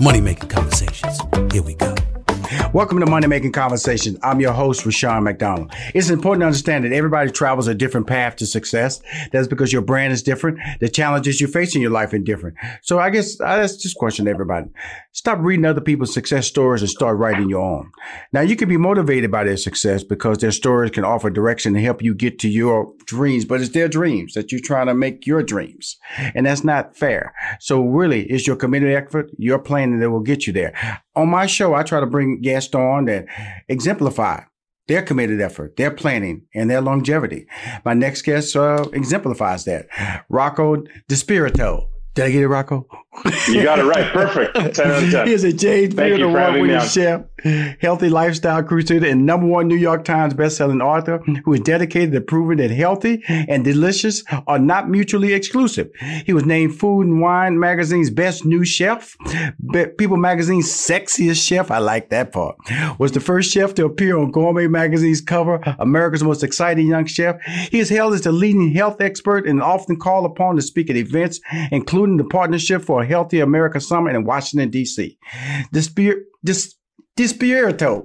Money Making Conversations. Here we go. Welcome to Money Making Conversations. I'm your host, Rashawn McDonald. It's important to understand that everybody travels a different path to success. That's because your brand is different. The challenges you face in your life are different. So I guess that's just a question to everybody. Stop reading other people's success stories and start writing your own. Now, you can be motivated by their success because their stories can offer direction and help you get to your dreams, but it's their dreams that you're trying to make your dreams. And that's not fair. So really, it's your committed effort, your planning that will get you there. On my show, I try to bring guests on that exemplify their committed effort, their planning, and their longevity. My next guest exemplifies that. Rocco Dispirito. Did I get it, Rocco? You got it right. Perfect. 10 out of 10. He is a James Beard Award-winning chef, healthy lifestyle crusader, and #1 New York Times bestselling author who is dedicated to proving that healthy and delicious are not mutually exclusive. He was named Food and Wine Magazine's Best New Chef, People Magazine's Sexiest Chef. I like that part. Was the first chef to appear on Gourmet Magazine's cover, America's Most Exciting Young Chef. He is hailed as the leading health expert and often called upon to speak at events, including the Partnership for a Healthy America Summit in Washington, D.C. Dispirito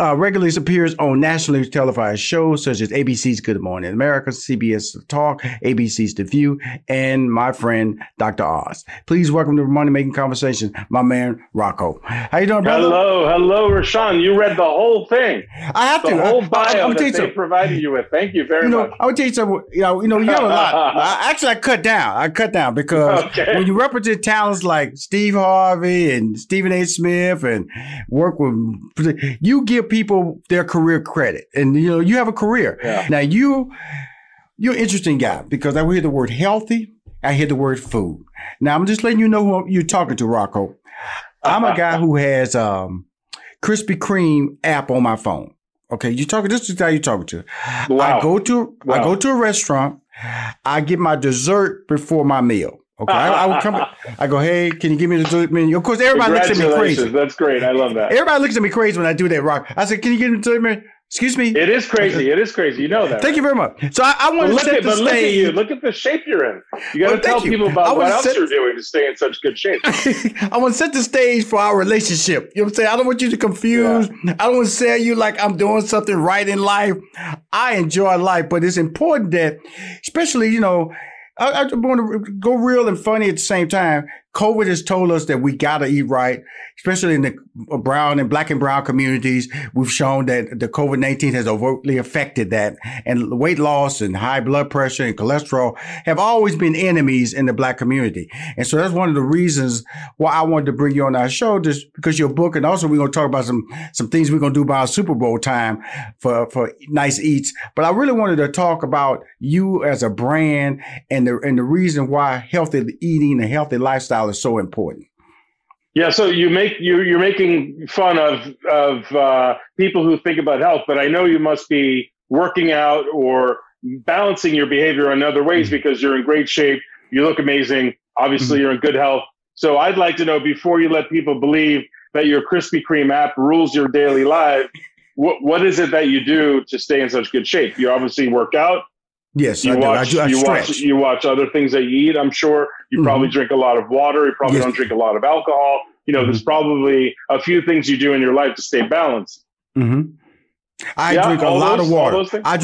regularly appears on nationally televised shows such as ABC's Good Morning America, CBS Talk, ABC's The View, and my friend, Dr. Oz. Please welcome to Money Making Conversation, my man, Rocco. How you doing, brother? Hello, Rashawn. You read the whole thing. I have to. The whole bio that they provided you with. Thank you very much. I would tell you something. You got a lot. I cut down because when you represent talents like Steve Harvey and Stephen A. Smith and work with... You give people their career credit, and you have a career. Yeah. Now you're an interesting guy because I hear the word healthy, I hear the word food. Now I'm just letting you know who you're talking to, Rocco. I'm a guy who has Krispy Kreme app on my phone. Okay, you talking? This is how you're talking to. Wow. I go to a restaurant. I get my dessert before my meal. Okay, I would come. I go, hey, can you give me the dessert menu? Of course, everybody looks at me crazy. That's great. I love that. Everybody looks at me crazy when I do that, Rock. I said, can you give me the dessert menu? Excuse me. It is crazy. It is crazy. You know that. Thank you very much. So I want to set the stage. Look at you. Look at the shape you're in. You got to tell people about what else you're doing to stay in such good shape. I want to set the stage for our relationship. You know what I'm saying? I don't want you to confuse. Yeah. I don't want to sell you like I'm doing something right in life. I enjoy life, but it's important that, especially, I want to go real and funny at the same time. COVID has told us that we got to eat right, especially in the brown and black and brown communities. We've shown that the COVID-19 has overtly affected that. And weight loss and high blood pressure and cholesterol have always been enemies in the black community. And so that's one of the reasons why I wanted to bring you on our show, just because your book. And also we're going to talk about some things we're going to do by our Super Bowl time for nice eats. But I really wanted to talk about you as a brand and the reason why healthy eating and healthy lifestyle is so important. Yeah, so you're making fun of people who think about health, but I know you must be working out or balancing your behavior in other ways, because you're in great shape, you look amazing, obviously you're in good health. So I'd like to know, before you let people believe that your Krispy Kreme app rules your daily life, what is it that you do to stay in such good shape? You obviously work out. Yes, you watch other things that you eat, I'm sure. You probably drink a lot of water. You probably don't drink a lot of alcohol. You know, there's probably a few things you do in your life to stay balanced. Mm-hmm. I drink a lot of water. I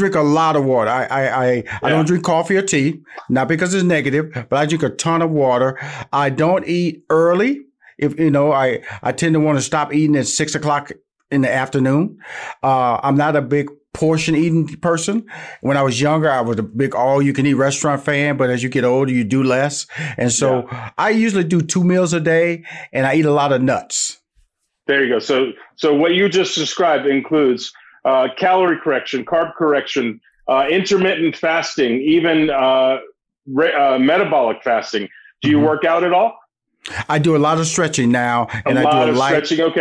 don't drink coffee or tea, not because it's negative, but I drink a ton of water. I don't eat early. If you know, I tend to want to stop eating at 6 o'clock in the afternoon. I'm not a big portion eating person. When I was younger, I was a big all-you-can-eat restaurant fan, but as you get older, you do less. And so I usually do 2 meals a day, and I eat a lot of nuts. There you go. So what you just described includes calorie correction, carb correction, intermittent fasting, even metabolic fasting. Do you work out at all? I do a lot of stretching now. Okay.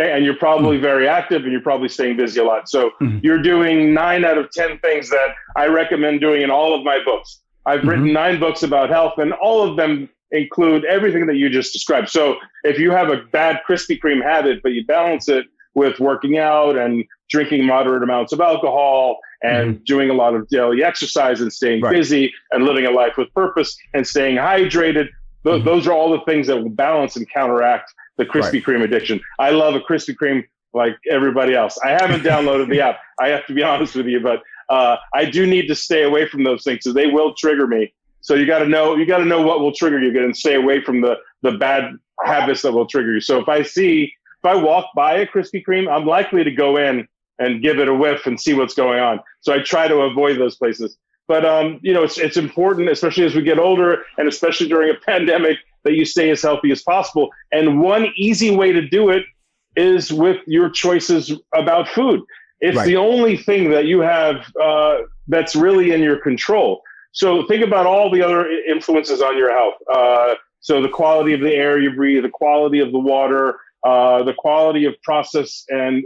And you're probably very active, and you're probably staying busy a lot. So you're doing 9 out of 10 things that I recommend doing in all of my books. I've written 9 books about health, and all of them include everything that you just described. So if you have a bad Krispy Kreme habit, but you balance it with working out and drinking moderate amounts of alcohol and doing a lot of daily exercise and staying busy and living a life with purpose and staying hydrated, those are all the things that will balance and counteract the Krispy Kreme addiction. I love a Krispy Kreme like everybody else. I haven't downloaded the app, I have to be honest with you, but I do need to stay away from those things, so they will trigger me. So you got to know what will trigger you, and stay away from the bad habits that will trigger you. So if I walk by a Krispy Kreme, I'm likely to go in and give it a whiff and see what's going on. So I try to avoid those places. But, you know, it's important, especially as we get older and especially during a pandemic, that you stay as healthy as possible. And one easy way to do it is with your choices about food. It's the only thing that you have that's really in your control. So think about all the other influences on your health. So the quality of the air you breathe, the quality of the water, the quality of processed and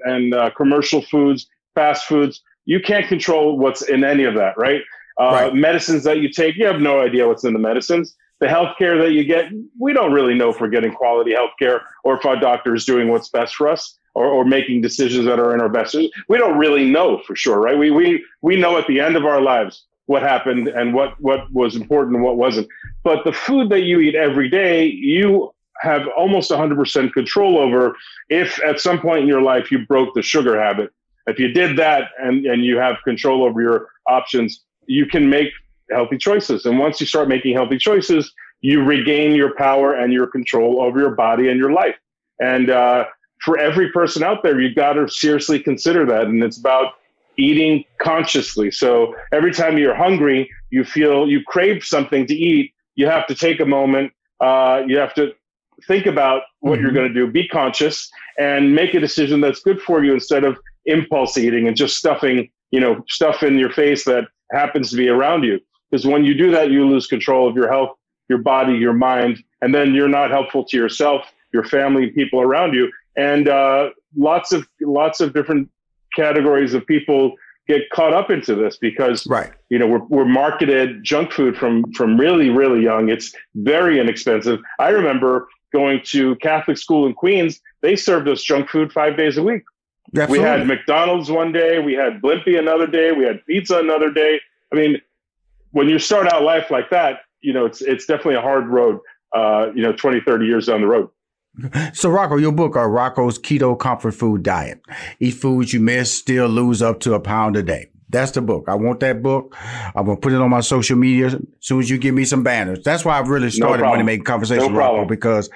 commercial foods, fast foods. You can't control what's in any of that, right? Medicines that you take, you have no idea what's in the medicines. The healthcare that you get, we don't really know if we're getting quality healthcare or if our doctor is doing what's best for us or making decisions that are in our best. We don't really know for sure, right? We know at the end of our lives what happened and what was important and what wasn't. But the food that you eat every day, you have almost 100% control over. If at some point in your life you broke the sugar habit, if you did that and you have control over your options, you can make healthy choices. And once you start making healthy choices, you regain your power and your control over your body and your life. And for every person out there, you've got to seriously consider that. And it's about eating consciously. So every time you're hungry, you feel you crave something to eat, you have to take a moment. You have to think about what you're going to do, be conscious, and make a decision that's good for you instead of impulse eating and just stuffing, you know, stuff in your face that happens to be around you. Because when you do that, you lose control of your health, your body, your mind, and then you're not helpful to yourself, your family, people around you. And lots of different categories of people get caught up into this because, you know, we're marketed junk food from really, really young. It's very inexpensive. I remember going to Catholic school in Queens. They served us junk food 5 days a week. Absolutely. We had McDonald's one day, we had Blimpie another day, we had pizza another day. I mean, when you start out life like that, you know, it's definitely a hard road, 20, 30 years down the road. So Rocco, your book are Rocco's Keto Comfort Food Diet. Eat foods you miss, still lose up to a pound a day. That's the book. I want that book. I'm going to put it on my social media as soon as you give me some banners. That's why I've really started Money Making Conversations, Rocco, because,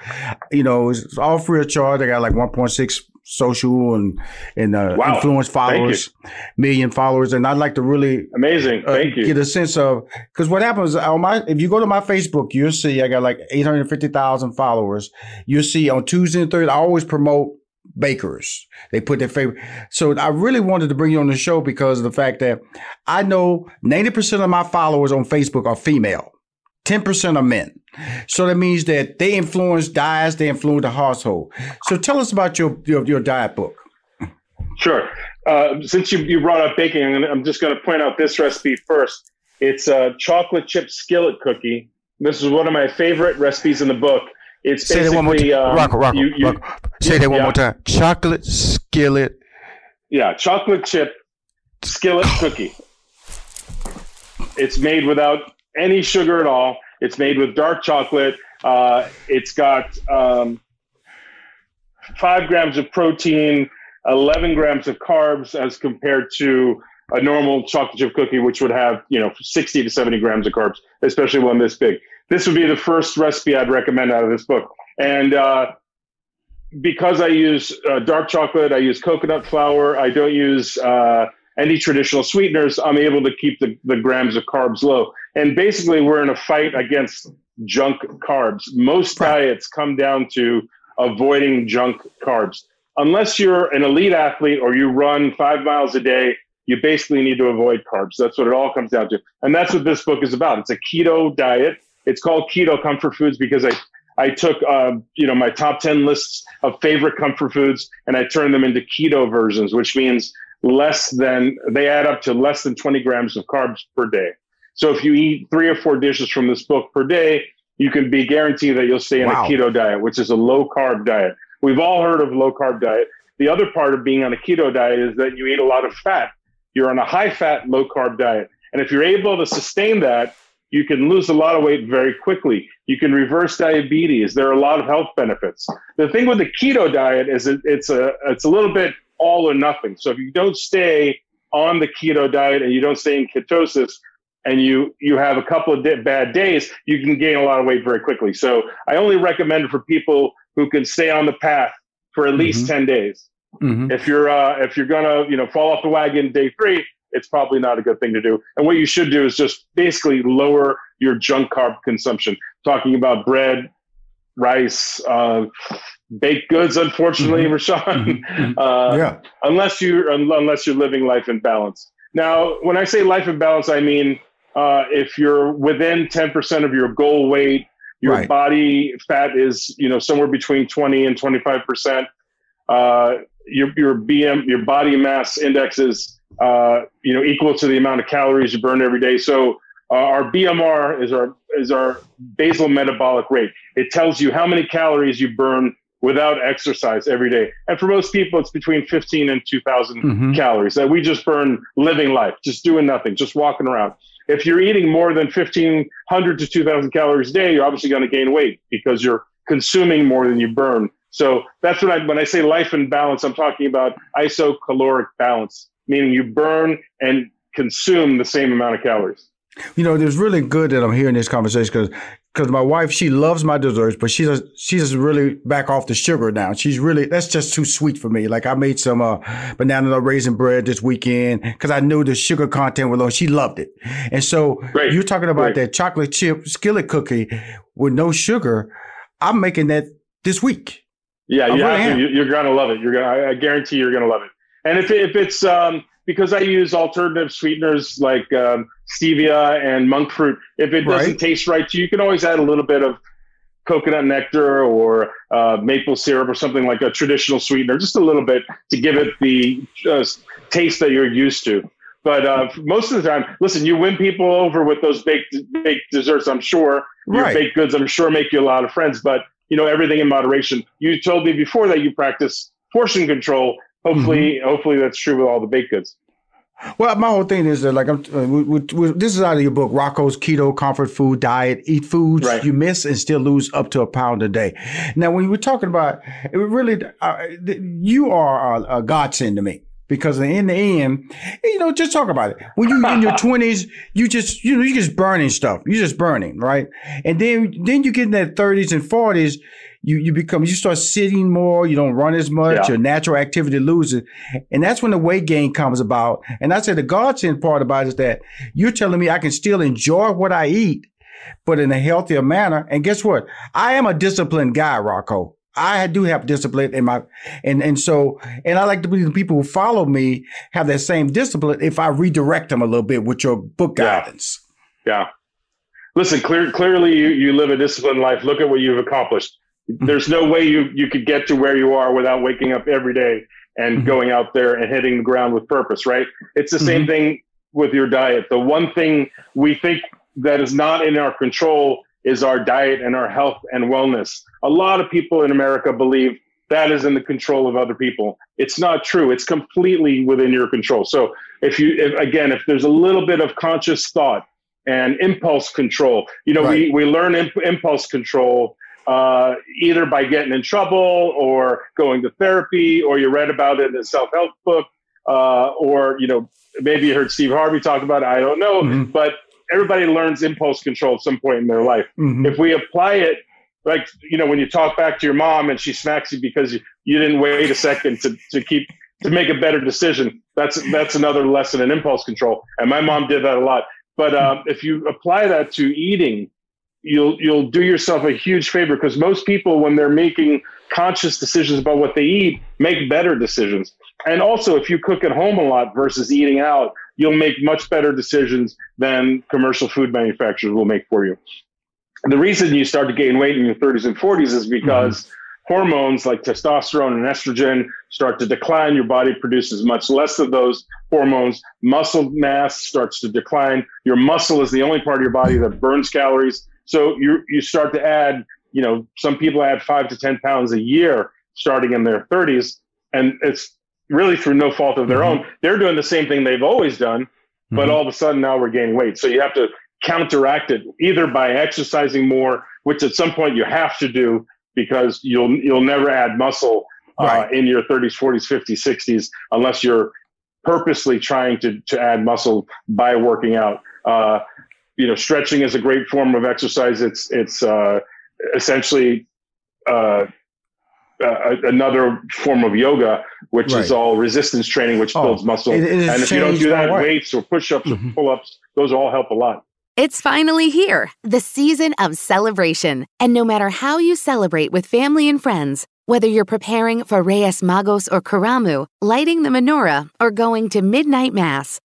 you know, it's all free of charge. I got like 1.6 social and influence followers, million followers. And I'd like to really get a sense of, because what happens on my, if you go to my Facebook, you'll see I got like 850,000 followers. You'll see on Tuesday and Thursday, I always promote bakers. They put their favorite. So I really wanted to bring you on the show because of the fact that I know 90% of my followers on Facebook are female, 10% are men. So that means that they influence diets, they influence the household. So tell us about your diet book. Sure. Since you brought up baking, I'm just going to point out this recipe first. It's a chocolate chip skillet cookie. This is one of my favorite recipes in the book. It's say that one more time. Rocco. Say that one more time. Chocolate skillet. Yeah, chocolate chip skillet cookie. It's made without any sugar at all. It's made with dark chocolate. It's got 5 grams of protein, 11 grams of carbs as compared to a normal chocolate chip cookie, which would have, 60 to 70 grams of carbs, especially one this big. This would be the first recipe I'd recommend out of this book. And because I use dark chocolate, I use coconut flour, I don't use any traditional sweeteners, I'm able to keep the grams of carbs low. And basically, we're in a fight against junk carbs. Most diets come down to avoiding junk carbs. Unless you're an elite athlete or you run 5 miles a day, you basically need to avoid carbs. That's what it all comes down to. And that's what this book is about. It's a keto diet. It's called Keto Comfort Foods because I took, my top 10 lists of favorite comfort foods and I turned them into keto versions, which means they add up to less than 20 grams of carbs per day. So if you eat 3 or 4 dishes from this book per day, you can be guaranteed that you'll stay in a keto diet, which is a low carb diet. We've all heard of low carb diet. The other part of being on a keto diet is that you eat a lot of fat. You're on a high fat, low carb diet. And if you're able to sustain that, you can lose a lot of weight very quickly. You can reverse diabetes. There are a lot of health benefits. The thing with the keto diet is it's a little bit all or nothing. So if you don't stay on the keto diet and you don't stay in ketosis and you have a couple of bad days, you can gain a lot of weight very quickly. So I only recommend it for people who can stay on the path for at least 10 days. Mm-hmm. If you're going to, fall off the wagon day 3, it's probably not a good thing to do. And what you should do is just basically lower your junk carb consumption. Talking about bread, rice, baked goods, unfortunately, Rashawn, unless you're living life in balance. Now, when I say life in balance, I mean, if you're within 10% of your goal weight, your body fat is, somewhere between 20 and 25%. Your body mass index is, equal to the amount of calories you burn every day. So our BMR is our basal metabolic rate. It tells you how many calories you burn without exercise every day. And for most people, it's between 15 and 2,000 calories that we just burn living life, just doing nothing, just walking around. If you're eating more than 1,500 to 2,000 calories a day, you're obviously going to gain weight because you're consuming more than you burn. So that's what when I say life in balance, I'm talking about isocaloric balance, meaning you burn and consume the same amount of calories. It's really good that I'm hearing this conversation because my wife, she loves my desserts, but she does really back off the sugar now. She's really, that's just too sweet for me. Like I made some banana nut raisin bread this weekend because I knew the sugar content was low. She loved it. And so you're talking about that chocolate chip skillet cookie with no sugar. I'm making that this week. Yeah, you're going to love it. I guarantee you're going to love it. And if it's because I use alternative sweeteners like stevia and monk fruit, if it doesn't taste right to you, you can always add a little bit of coconut nectar or maple syrup or something like a traditional sweetener, just a little bit to give it the taste that you're used to. But most of the time, listen, you win people over with those baked desserts, I'm sure. Your baked goods, I'm sure, make you a lot of friends. But, everything in moderation. You told me before that you practice portion control. Hopefully that's true with all the baked goods. Well, my whole thing is that this is out of your book, Rocco's Keto Comfort Food Diet, eat foods you miss and still lose up to a pound a day. Now, when you were talking about it, really, you are a godsend to me. Because in the end, you know, just talk about it. When you're in your 20s, you're just burning stuff. You're just burning, right? And then you get in that 30s and 40s, you start sitting more, you don't run as much, your natural activity loses. And that's when the weight gain comes about. And I say the godsend part about it is that you're telling me I can still enjoy what I eat, but in a healthier manner. And guess what? I am a disciplined guy, Rocco. I do have discipline in my, and I like to believe the people who follow me have that same discipline if I redirect them a little bit with your book guidance. Yeah. Listen, clearly you live a disciplined life. Look at what you've accomplished. There's no way you could get to where you are without waking up every day and going out there and hitting the ground with purpose, right? It's the same thing with your diet. The one thing we think that is not in our control is our diet and our health and wellness. A lot of people in America believe that is in the control of other people. It's not true. It's completely within your control. So if there's a little bit of conscious thought and impulse control, you know, right. we learn impulse control either by getting in trouble or going to therapy, or you read about it in a self-help book, or, you know, maybe you heard Steve Harvey talk about it. I don't know, but everybody learns impulse control at some point in their life. If we apply it, like, you know, when you talk back to your mom and she smacks you because you didn't wait a second to make a better decision, that's another lesson in impulse control. And my mom did that a lot. But if you apply that to eating, you'll do yourself a huge favor, because most people, when they're making conscious decisions about what they eat, make better decisions. And also, if you cook at home a lot versus eating out, you'll make much better decisions than commercial food manufacturers will make for you. The reason you start to gain weight in your 30s and 40s is because hormones like testosterone and estrogen start to decline. Your body produces much less of those hormones. Muscle mass starts to decline. Your muscle is the only part of your body that burns calories. So you start to add, you know, some people add 5 to 10 pounds a year starting in their 30s. And it's really through no fault of their own. They're doing the same thing they've always done, but all of a sudden now we're gaining weight. So you have to counteract it either by exercising more, which at some point you have to do because you'll never add muscle in your 30s, 40s, 50s, 60s, unless you're purposely trying to add muscle by working out. You know, stretching is a great form of exercise. It's essentially another form of yoga, which is all resistance training, which builds muscle. And if you don't do that, weights or push-ups or pull-ups, those all help a lot. It's finally here, the season of celebration. And no matter how you celebrate with family and friends, whether you're preparing for Reyes Magos or Karamu, lighting the menorah, or going to midnight mass,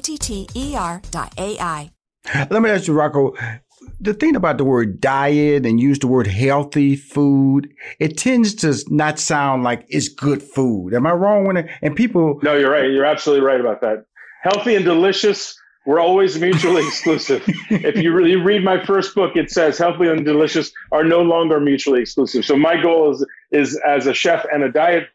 OTTER.ai. Let me ask you, Rocco, the thing about the word diet and use the word healthy food, it tends to not sound like it's good food. Am I wrong? No, you're right. You're absolutely right about that. Healthy and delicious were always mutually exclusive. If you really read my first book, it says healthy and delicious are no longer mutually exclusive. So my goal is as a chef and a diet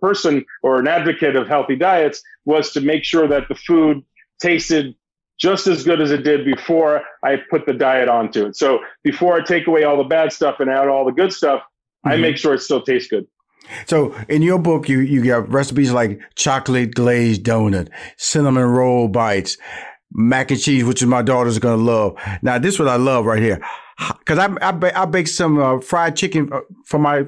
person or an advocate of healthy diets was to make sure that the food tasted just as good as it did before I put the diet onto it. So before I take away all the bad stuff and add all the good stuff, mm-hmm. I make sure it still tastes good. So in your book, you got recipes like chocolate glazed donut, cinnamon roll bites, mac and cheese, which is my daughter's going to love. Now, this is what I love right here, because I baked some fried chicken for my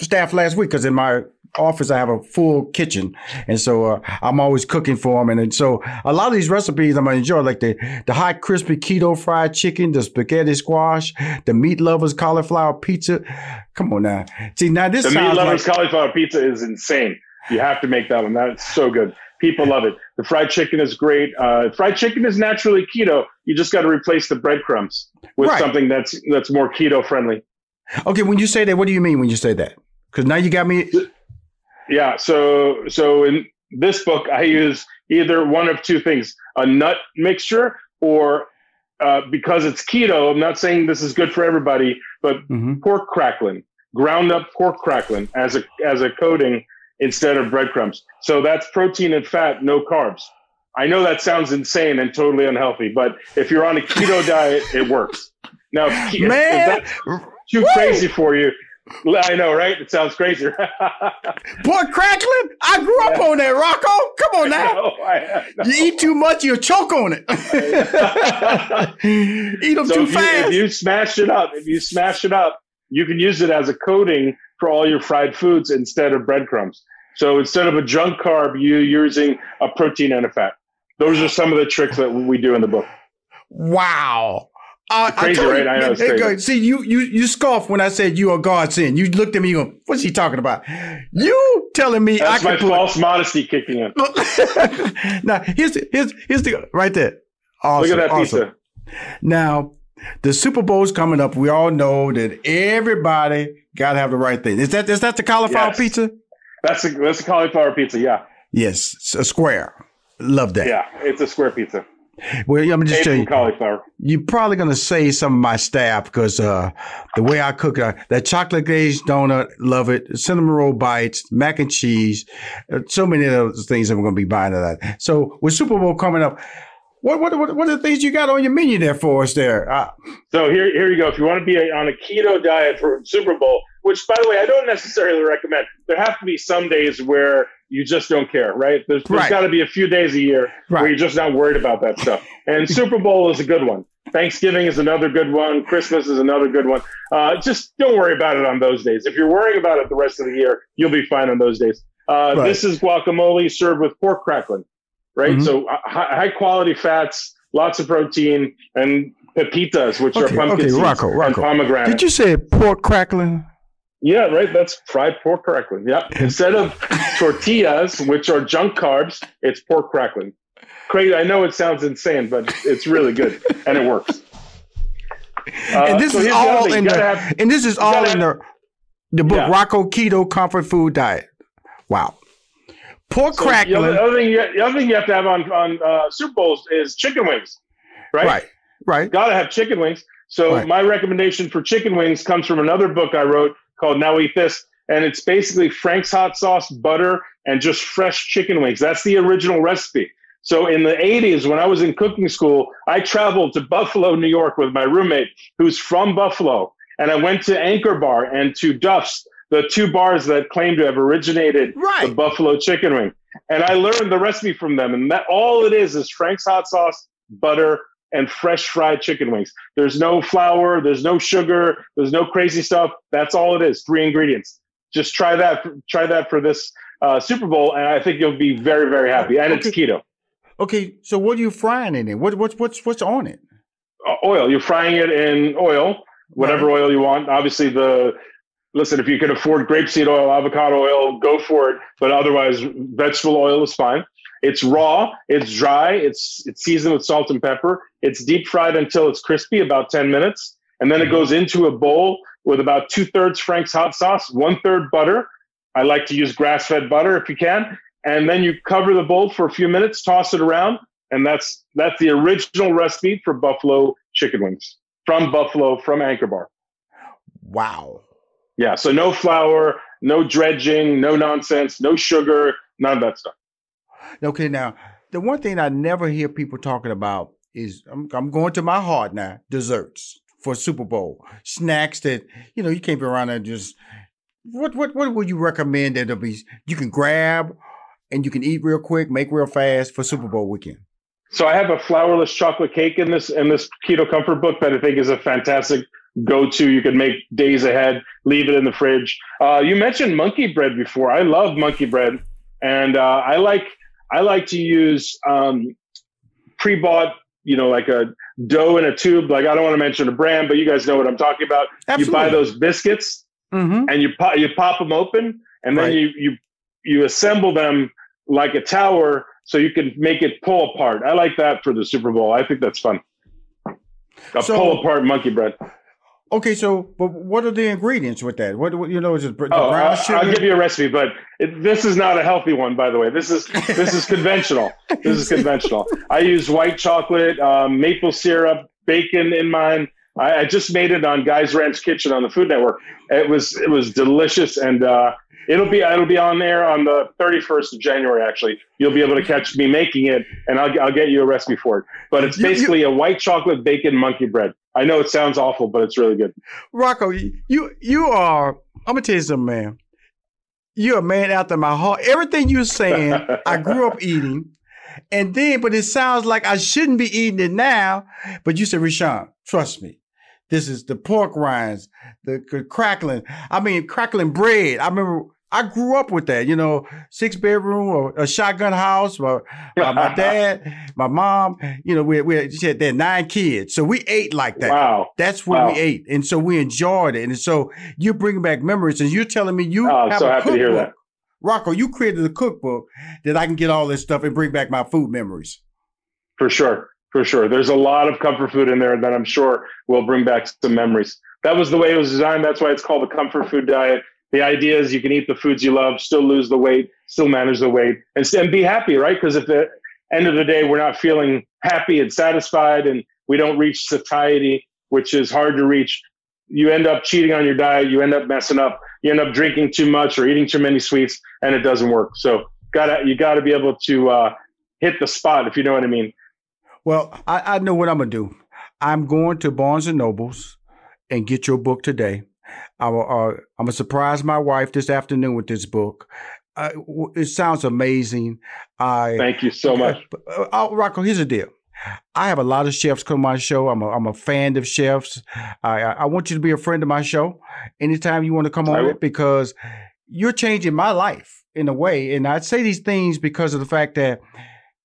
staff last week, because in my office I have a full kitchen, and so I'm always cooking for them, and so a lot of these recipes I'm gonna enjoy, like the hot crispy keto fried chicken, the spaghetti squash, the meat lovers cauliflower pizza. Come on now, see now this the meat lovers cauliflower pizza is insane. You have to make that one. That's so good. People love it. The fried chicken is great. Fried chicken is naturally keto. You just got to replace the breadcrumbs with something that's more keto friendly. Okay, when you say that, what do you mean when you say that? Because now you got me. Yeah. So in this book, I use either one of two things, a nut mixture or because it's keto. I'm not saying this is good for everybody, but pork crackling, ground up pork crackling as a coating instead of breadcrumbs. So that's protein and fat, no carbs. I know that sounds insane and totally unhealthy, but if you're on a keto diet, it works. Now, if that's too crazy for you. I know, right? It sounds crazy. Pork crackling? I grew up on that, Rocco. Come on now. I know. You eat too much, you'll choke on it. Eat them too fast. If you smash it up, you can use it as a coating for all your fried foods instead of breadcrumbs. So instead of a junk carb, you're using a protein and a fat. Those are some of the tricks that we do in the book. Wow. Crazy, right? I know it's crazy. See, you scoffed when I said you are godsend. You looked at me going, what's he talking about? You telling me that's I can put... false modesty kicking in. Now, here's the... Right there. Awesome. Look at that pizza. Now, the Super Bowl's coming up. We all know that everybody got to have the right thing. Is that the cauliflower pizza? That's the cauliflower pizza, yeah. Yes, it's a square. Love that. Yeah, it's a square pizza. Well, I'm just telling you, you're probably going to save some of my staff because the way I cook that chocolate glazed donut, love it, cinnamon roll bites, mac and cheese, so many of those things I'm going to be buying of that. So with Super Bowl coming up, what are the things you got on your menu there for us there? So here you go. If you want to be on a keto diet for Super Bowl, which, by the way, I don't necessarily recommend. There have to be some days where you just don't care, right? There's got to be a few days a year where you're just not worried about that stuff. And Super Bowl is a good one. Thanksgiving is another good one. Christmas is another good one. Just don't worry about it on those days. If you're worrying about it the rest of the year, you'll be fine on those days. This is guacamole served with pork crackling, right? Mm-hmm. So high quality fats, lots of protein, and pepitas, which are pumpkin seeds Rocco. And pomegranate. Did you say pork crackling? Yeah, right. That's fried pork crackling. Yep. Instead of tortillas, which are junk carbs, it's pork crackling. Crazy. I know it sounds insane, but it's really good and it works. And this is all in the book, Rocco Keto Comfort Food Diet. Wow. Pork crackling. The other thing you have to have on Super Bowls is chicken wings, right? Right. Got to have chicken wings. So my recommendation for chicken wings comes from another book I wrote called Now Eat This, and it's basically Frank's hot sauce, butter, and just fresh chicken wings. That's the original recipe. So in the 80s, when I was in cooking school, I traveled to Buffalo, New York with my roommate who's from Buffalo, and I went to Anchor Bar and to Duff's, the two bars that claim to have originated the Buffalo chicken wing. And I learned the recipe from them, and that all it is Frank's hot sauce, butter, and fresh fried chicken wings. There's no flour, there's no sugar, there's no crazy stuff. That's all it is, 3 ingredients. Just try that for this Super Bowl, and I think you'll be very, very happy. And it's keto. Okay, so what are you frying in it? What's on it? Oil. You're frying it in oil, whatever oil you want. Obviously, listen, if you can afford grapeseed oil, avocado oil, go for it. But otherwise, vegetable oil is fine. It's raw, it's dry, it's seasoned with salt and pepper. It's deep fried until it's crispy, about 10 minutes. And then it goes into a bowl with about 2/3 Frank's hot sauce, 1/3 butter. I like to use grass-fed butter if you can. and then you cover the bowl for a few minutes, toss it around, and that's the original recipe for buffalo chicken wings from Buffalo, from Anchor Bar. Wow. Yeah, so no flour, no dredging, no nonsense, no sugar, none of that stuff. Okay, now, the one thing I never hear people talking about is, I'm going to my heart now, desserts for Super Bowl. Snacks that, you know, you can't be around and just, what would you recommend that you can grab and you can eat real quick, make real fast for Super Bowl weekend? So I have a flourless chocolate cake in this Keto Comfort book that I think is a fantastic go-to. You can make days ahead, leave it in the fridge. You mentioned monkey bread before. I love monkey bread, and I like to use pre-bought, you know, like a dough in a tube. Like, I don't want to mention a brand, but you guys know what I'm talking about. Absolutely. You buy those biscuits, mm-hmm. and you pop them open, and then you assemble them like a tower so you can make it pull apart. I like that for the Super Bowl. I think that's fun. Pull apart monkey bread. Okay, so but what are the ingredients with that? What you know, is it brown sugar? I'll give you a recipe, but this is not a healthy one, by the way. This is conventional. This is conventional. I use white chocolate, maple syrup, bacon in mine. I just made it on Guy's Ranch Kitchen on the Food Network. It was delicious, and it'll be on there on the 31st of January. Actually, you'll be able to catch me making it, and I'll get you a recipe for it. But it's basically a white chocolate bacon monkey bread. I know it sounds awful, but it's really good. Rocco, you are, I'm going to tell you something, man. You're a man after my heart. Everything you're saying, I grew up eating. And then, but it sounds like I shouldn't be eating it now. But you said, Rashawn, trust me. This is the pork rinds, the crackling bread. I remember I grew up with that, you know, 6-bedroom or a shotgun house. My dad, my mom, you know, she had 9 kids. So we ate like that. Wow. That's what we ate. And so we enjoyed it. And so you're bringing back memories, and you're telling me you have a cookbook. To hear that. Rocco, you created a cookbook that I can get all this stuff and bring back my food memories. For sure. For sure. There's a lot of comfort food in there that I'm sure will bring back some memories. That was the way it was designed. That's why it's called the Comfort Food Diet. The idea is you can eat the foods you love, still lose the weight, still manage the weight, and be happy, right? Because at the end of the day, we're not feeling happy and satisfied, and we don't reach satiety, which is hard to reach. You end up cheating on your diet. You end up messing up. You end up drinking too much or eating too many sweets, and it doesn't work. So you gotta be able to hit the spot, if you know what I mean. Well, I know what I'm going to do. I'm going to Barnes & Nobles and get your book today. I'm going to surprise my wife this afternoon with this book. It sounds amazing. Thank you so much. Rocco, here's the deal. I have a lot of chefs come to my show. I'm a fan of chefs. I want you to be a friend of my show anytime you want to come on it, because you're changing my life in a way. And I say these things because of the fact that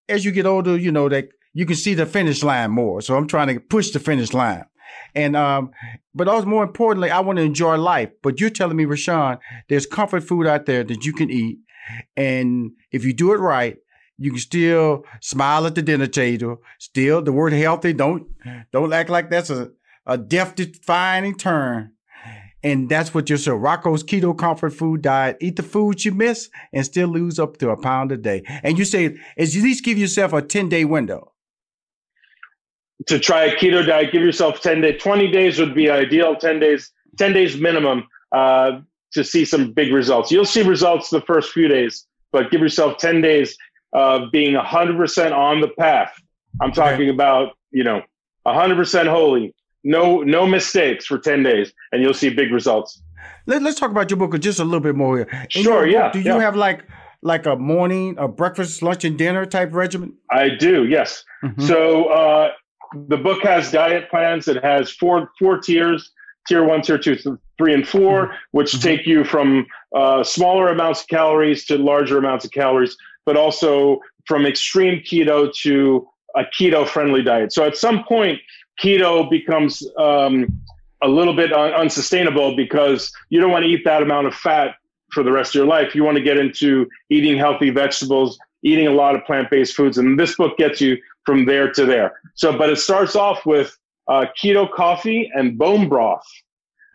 as you get older, you know, that you can see the finish line more. So I'm trying to push the finish line. And but also more importantly, I want to enjoy life. But you're telling me, Rashawn, there's comfort food out there that you can eat, and if you do it right, you can still smile at the dinner table. Still, the word healthy, don't act like that's a death-defining term. And that's what you're so Rocco's Keto Comfort Food Diet. Eat the foods you miss and still lose up to a pound a day. And you say, at least give yourself a 10-day window to try a keto diet. Give yourself 10 days. 20 days would be ideal. 10 days minimum to see some big results. You'll see results the first few days, but give yourself 10 days of being 100% on the path. I'm talking about, you know, 100% holy, no mistakes for 10 days, and you'll see big results. Let's talk about your book just a little bit more here. Do you have like a morning, a breakfast, lunch, and dinner type regimen? I do, yes. Mm-hmm. So, the book has diet plans. It has four tiers, tier 1, tier 2, 3, and 4, which take you from smaller amounts of calories to larger amounts of calories, but also from extreme keto to a keto-friendly diet. So at some point, keto becomes a little bit unsustainable because you don't want to eat that amount of fat for the rest of your life. You want to get into eating healthy vegetables, eating a lot of plant-based foods, and this book gets you from there to there. So, but it starts off with keto coffee and bone broth.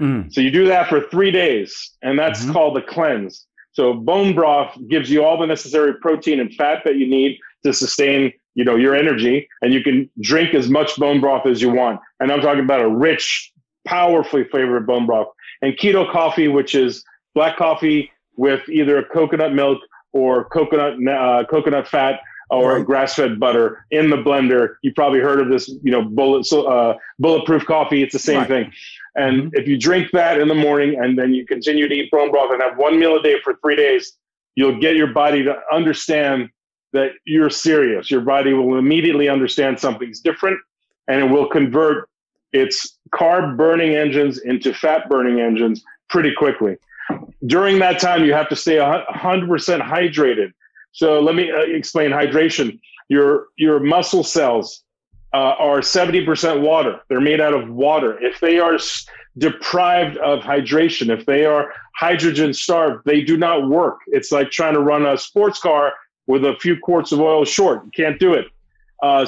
So you do that for 3 days, and that's called the cleanse. So bone broth gives you all the necessary protein and fat that you need to sustain, you know, your energy, and you can drink as much bone broth as you want. And I'm talking about a rich, powerfully flavored bone broth. And keto coffee, which is black coffee with either coconut milk or coconut fat or grass-fed butter in the blender. You probably heard of this, you know, bulletproof coffee. It's the same thing. And if you drink that in the morning and then you continue to eat bone broth and have one meal a day for 3 days, you'll get your body to understand that you're serious. Your body will immediately understand something's different, and it will convert its carb burning engines into fat burning engines pretty quickly. During that time, you have to stay 100% hydrated. So let me explain hydration. Your muscle cells are 70% water. They're made out of water. If they are deprived of hydration, if they are hydrogen starved, they do not work. It's like trying to run a sports car with a few quarts of oil short. You can't do it.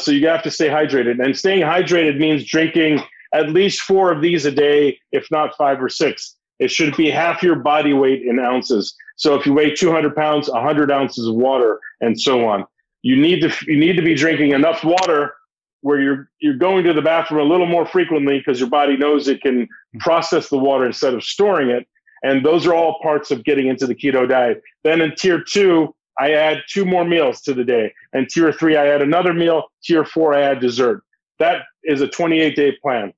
So you have to stay hydrated. And staying hydrated means drinking at least 4 of these a day, if not 5 or 6. It should be half your body weight in ounces. So if you weigh 200 pounds, 100 ounces of water, and so on. You need to be drinking enough water where you're going to the bathroom a little more frequently because your body knows it can process the water instead of storing it. And those are all parts of getting into the keto diet. Then in tier 2, I add 2 more meals to the day. And tier 3, I add another meal. Tier 4, I add dessert. That is a 28-day plan.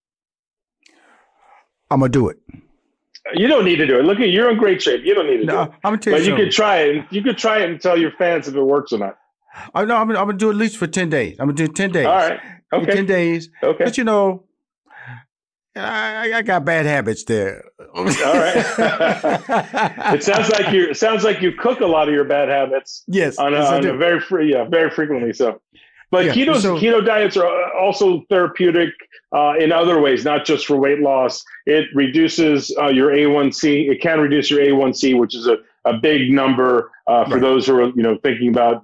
I'm going to do it. You don't need to do it. Look, you're in great shape. You don't need to do it. I'm going to tell you something. But you could try it. You could try it and tell your fans if it works or not. I'm going to do it at least for 10 days. I'm going to do 10 days. All right. Okay. 10 days. Okay. But, you know, I got bad habits there. All right. It sounds like you cook a lot of your bad habits. Yes. Very frequently. So, but yeah, keto diets are also therapeutic in other ways, not just for weight loss. It reduces your A1C. It can reduce your A1C, which is a big number for those who are thinking about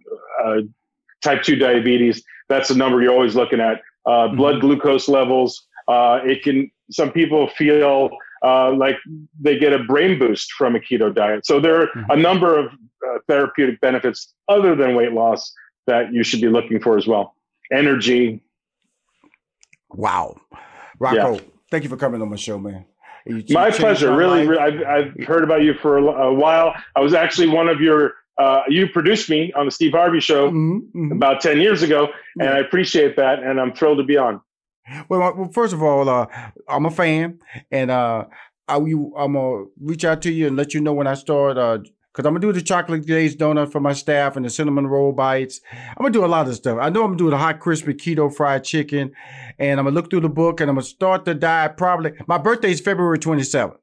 type 2 diabetes. That's the number you're always looking at. Blood glucose levels. Some people feel like they get a brain boost from a keto diet. So there are a number of therapeutic benefits other than weight loss that you should be looking for as well. Energy. Wow. Rocco, thank you for coming on my show, man. My pleasure. Really, I've heard about you for a while. I was actually one of your, you produced me on the Steve Harvey show about 10 years ago, and I appreciate that, and I'm thrilled to be on. Well, first of all, I'm a fan, and I'm going to reach out to you and let you know when I start because I'm going to do the chocolate glazed donut for my staff and the cinnamon roll bites. I'm going to do a lot of stuff. I know I'm going to do the hot, crispy keto fried chicken, and I'm going to look through the book, and I'm going to start the diet probably. My birthday is February 27th.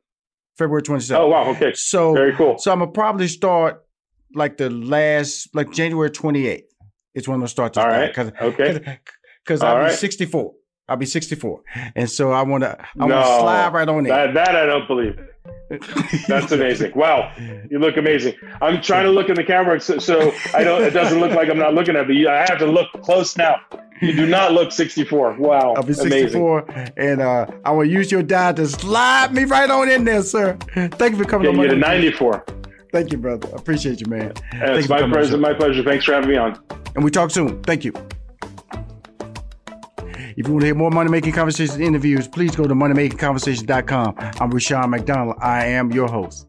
Oh, wow. Okay. So, very cool. So I'm going to probably start like January 28th. It's when I'm going to start this diet. All right. Okay. Because I'll be 64. I'll be 64. And so I want to slide right on it. That I don't believe. That's amazing. Wow. You look amazing. I'm trying to look in the camera so it doesn't look like I'm not looking at you. I have to look close now. You do not look 64. Wow. I'll be 64. Amazing. And I will use your diet to slide me right on in there, sir. Thank you for coming on. You're 94. Thank you, brother. I appreciate you, man. It's my pleasure. Thanks for having me on. And we talk soon. Thank you. If you want to hear more Money Making Conversations interviews, please go to moneymakingconversations.com. I'm Rashawn McDonald. I am your host.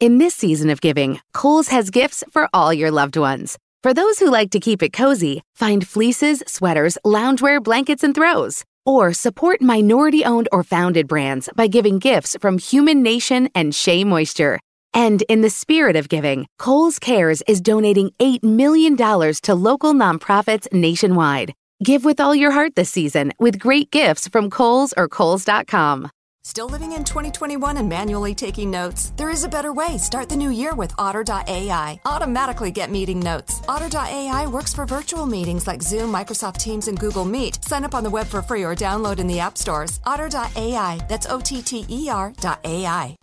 In this season of giving, Kohl's has gifts for all your loved ones. For those who like to keep it cozy, find fleeces, sweaters, loungewear, blankets, and throws. Or support minority-owned or founded brands by giving gifts from Human Nation and Shea Moisture. And in the spirit of giving, Kohl's Cares is donating $8 million to local nonprofits nationwide. Give with all your heart this season with great gifts from Kohl's or Kohl's.com. Still living in 2021 and manually taking notes? There is a better way. Start the new year with Otter.ai. Automatically get meeting notes. Otter.ai works for virtual meetings like Zoom, Microsoft Teams, and Google Meet. Sign up on the web for free or download in the app stores. Otter.ai. That's OTTER.ai.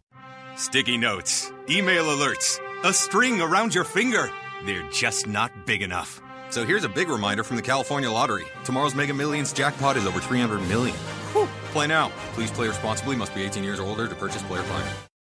Sticky notes, email alerts, a string around your finger. They're just not big enough. So here's a big reminder from the California Lottery. Tomorrow's Mega Millions jackpot is over $300 million. Whew. Play now. Please play responsibly. Must be 18 years or older to purchase player fine.